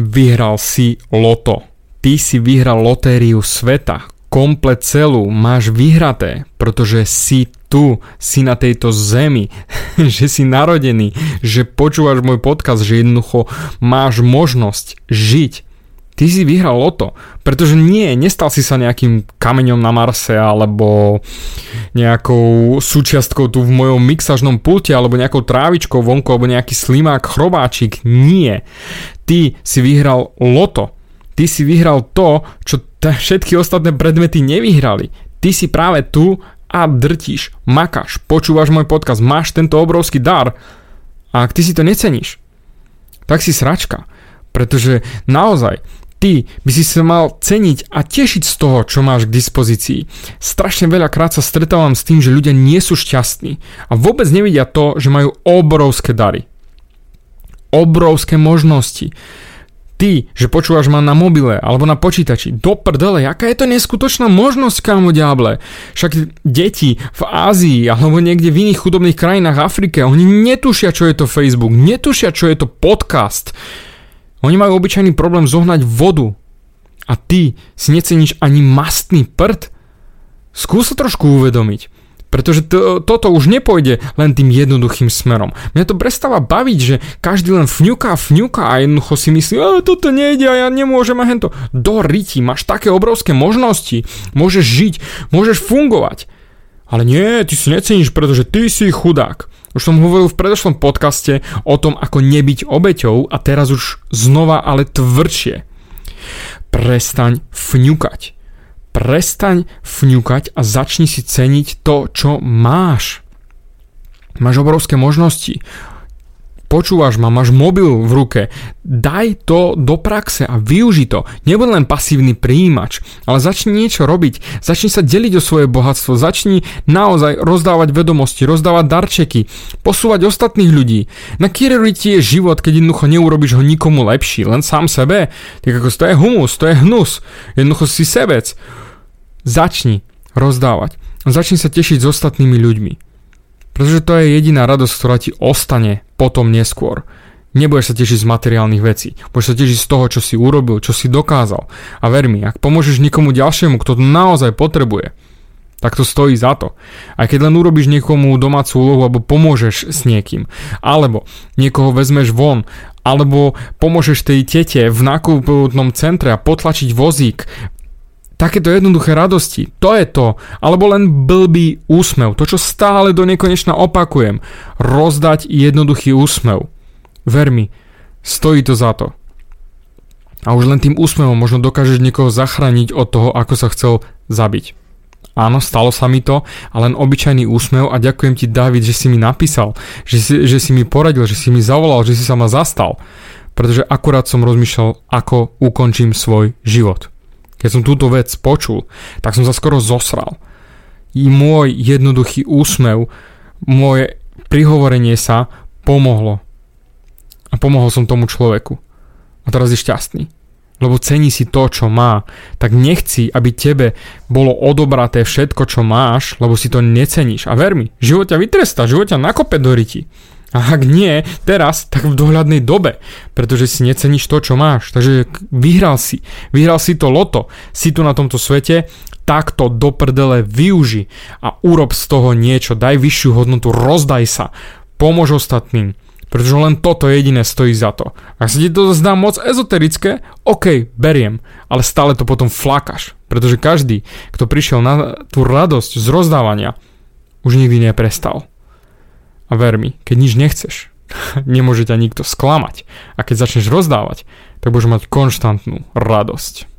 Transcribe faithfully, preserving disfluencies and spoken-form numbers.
Vyhral si loto. Ty si vyhral lotériu sveta. Komplet celú máš vyhraté, pretože si tu, si na tejto zemi, že si narodený, že počúvaš môj podcast, že jednoducho máš možnosť žiť. Ty si vyhral loto, pretože nie, nestal si sa nejakým kameňom na Marse alebo nejakou súčiastkou tu v mojom mixažnom pulte alebo nejakou trávičkou vonku alebo nejaký slimák, chrobáčik. Nie. Ty si vyhral loto. Ty si vyhral to, čo t- všetky ostatné predmety nevyhrali. Ty si práve tu a drtíš, makáš, počúvaš môj podcast, máš tento obrovský dar a ak ty si to neceníš, tak si sračka. Pretože naozaj ty by si sa mal ceniť a tešiť z toho, čo máš k dispozícii. Strašne veľakrát sa stretávam s tým, že ľudia nie sú šťastní a vôbec nevidia to, že majú obrovské dary. Obrovské možnosti. Ty, že počúvaš ma na mobile alebo na počítači, do prdele, aká je to neskutočná možnosť, kámo diable. Však deti v Ázii alebo niekde v iných chudobných krajinách Afrike, oni netušia, čo je to Facebook, netušia, čo je to podcast. Oni majú obyčajný problém zohnať vodu a ty si neceníš ani mastný prd. Skús sa trošku uvedomiť, pretože to, toto už nepôjde len tým jednoduchým smerom. Mňa to prestáva baviť, že každý len fňuká, fňuká a jednoducho si myslí, a toto nejde a ja nemôžem a hento. Do ryti, máš také obrovské možnosti, môžeš žiť, môžeš fungovať. Ale nie, ty si neceníš, pretože ty si chudák. Už som hovoril v predošlom podcaste o tom, ako nebyť obeťou a teraz už znova, ale tvrdšie. Prestaň fňukať. Prestaň fňukať a začni si ceniť to, čo máš. Máš obrovské možnosti. Počúvaš ma, máš mobil v ruke. Daj to do praxe a využi to. Nebuď len pasívny prijímač, ale začni niečo robiť. Začni sa deliť o svoje bohatstvo. Začni naozaj rozdávať vedomosti, rozdávať darčeky, posúvať ostatných ľudí. Na kireri ti je život, keď jednoducho neurobiš ho nikomu lepší, len sám sebe. Tak ako to je humus, to je hnus. Jednoducho si sebec. Začni rozdávať. Začni sa tešiť s ostatnými ľuďmi. Pretože to je jediná radosť, ktorá ti ostane potom neskôr. Nebudeš sa tešiť z materiálnych vecí. Budeš sa tešiť z toho, čo si urobil, čo si dokázal. A ver mi, ak pomôžeš niekomu ďalšiemu, kto to naozaj potrebuje, tak to stojí za to. Aj keď len urobíš niekomu domácu úlohu, alebo pomôžeš s niekým, alebo niekoho vezmeš von, alebo pomôžeš tej tete v nákupnom centre a potlačiť vozík. Takéto jednoduché radosti, to je to. Alebo len blbý úsmev, to čo stále do nekonečna opakujem. Rozdať jednoduchý úsmev. Ver mi, stojí to za to. A už len tým úsmevom možno dokážeš niekoho zachrániť od toho, ako sa chcel zabiť. Áno, stalo sa mi to, ale len obyčajný úsmev a ďakujem ti, David, že si mi napísal, že si, že si mi poradil, že si mi zavolal, že si sa ma zastal. Pretože akurát som rozmýšľal, ako ukončím svoj život. Keď som túto vec počul, tak som sa skoro zosral. I môj jednoduchý úsmev, moje prihovorenie sa pomohlo. A pomohol som tomu človeku. A teraz je šťastný. Lebo cení si to, čo má. Tak nechci, aby tebe bolo odobraté všetko, čo máš, lebo si to neceníš. A ver mi, život ťa vytrestá, život ťa nakope do ryti. A ak nie, teraz, tak v dohľadnej dobe, pretože si neceníš to, čo máš. Takže vyhral si, vyhral si to loto, si tu na tomto svete, tak to do prdele využi a urob z toho niečo, daj vyššiu hodnotu, rozdaj sa, pomôž ostatným, pretože len toto jediné stojí za to. Ak sa ti to zdá moc ezoterické, ok, beriem, ale stále to potom flákaš, pretože každý, kto prišiel na tú radosť z rozdávania, už nikdy neprestal. A ver mi, keď nič nechceš, nemôže ťa nikto sklamať. A keď začneš rozdávať, tak budeš mať konštantnú radosť.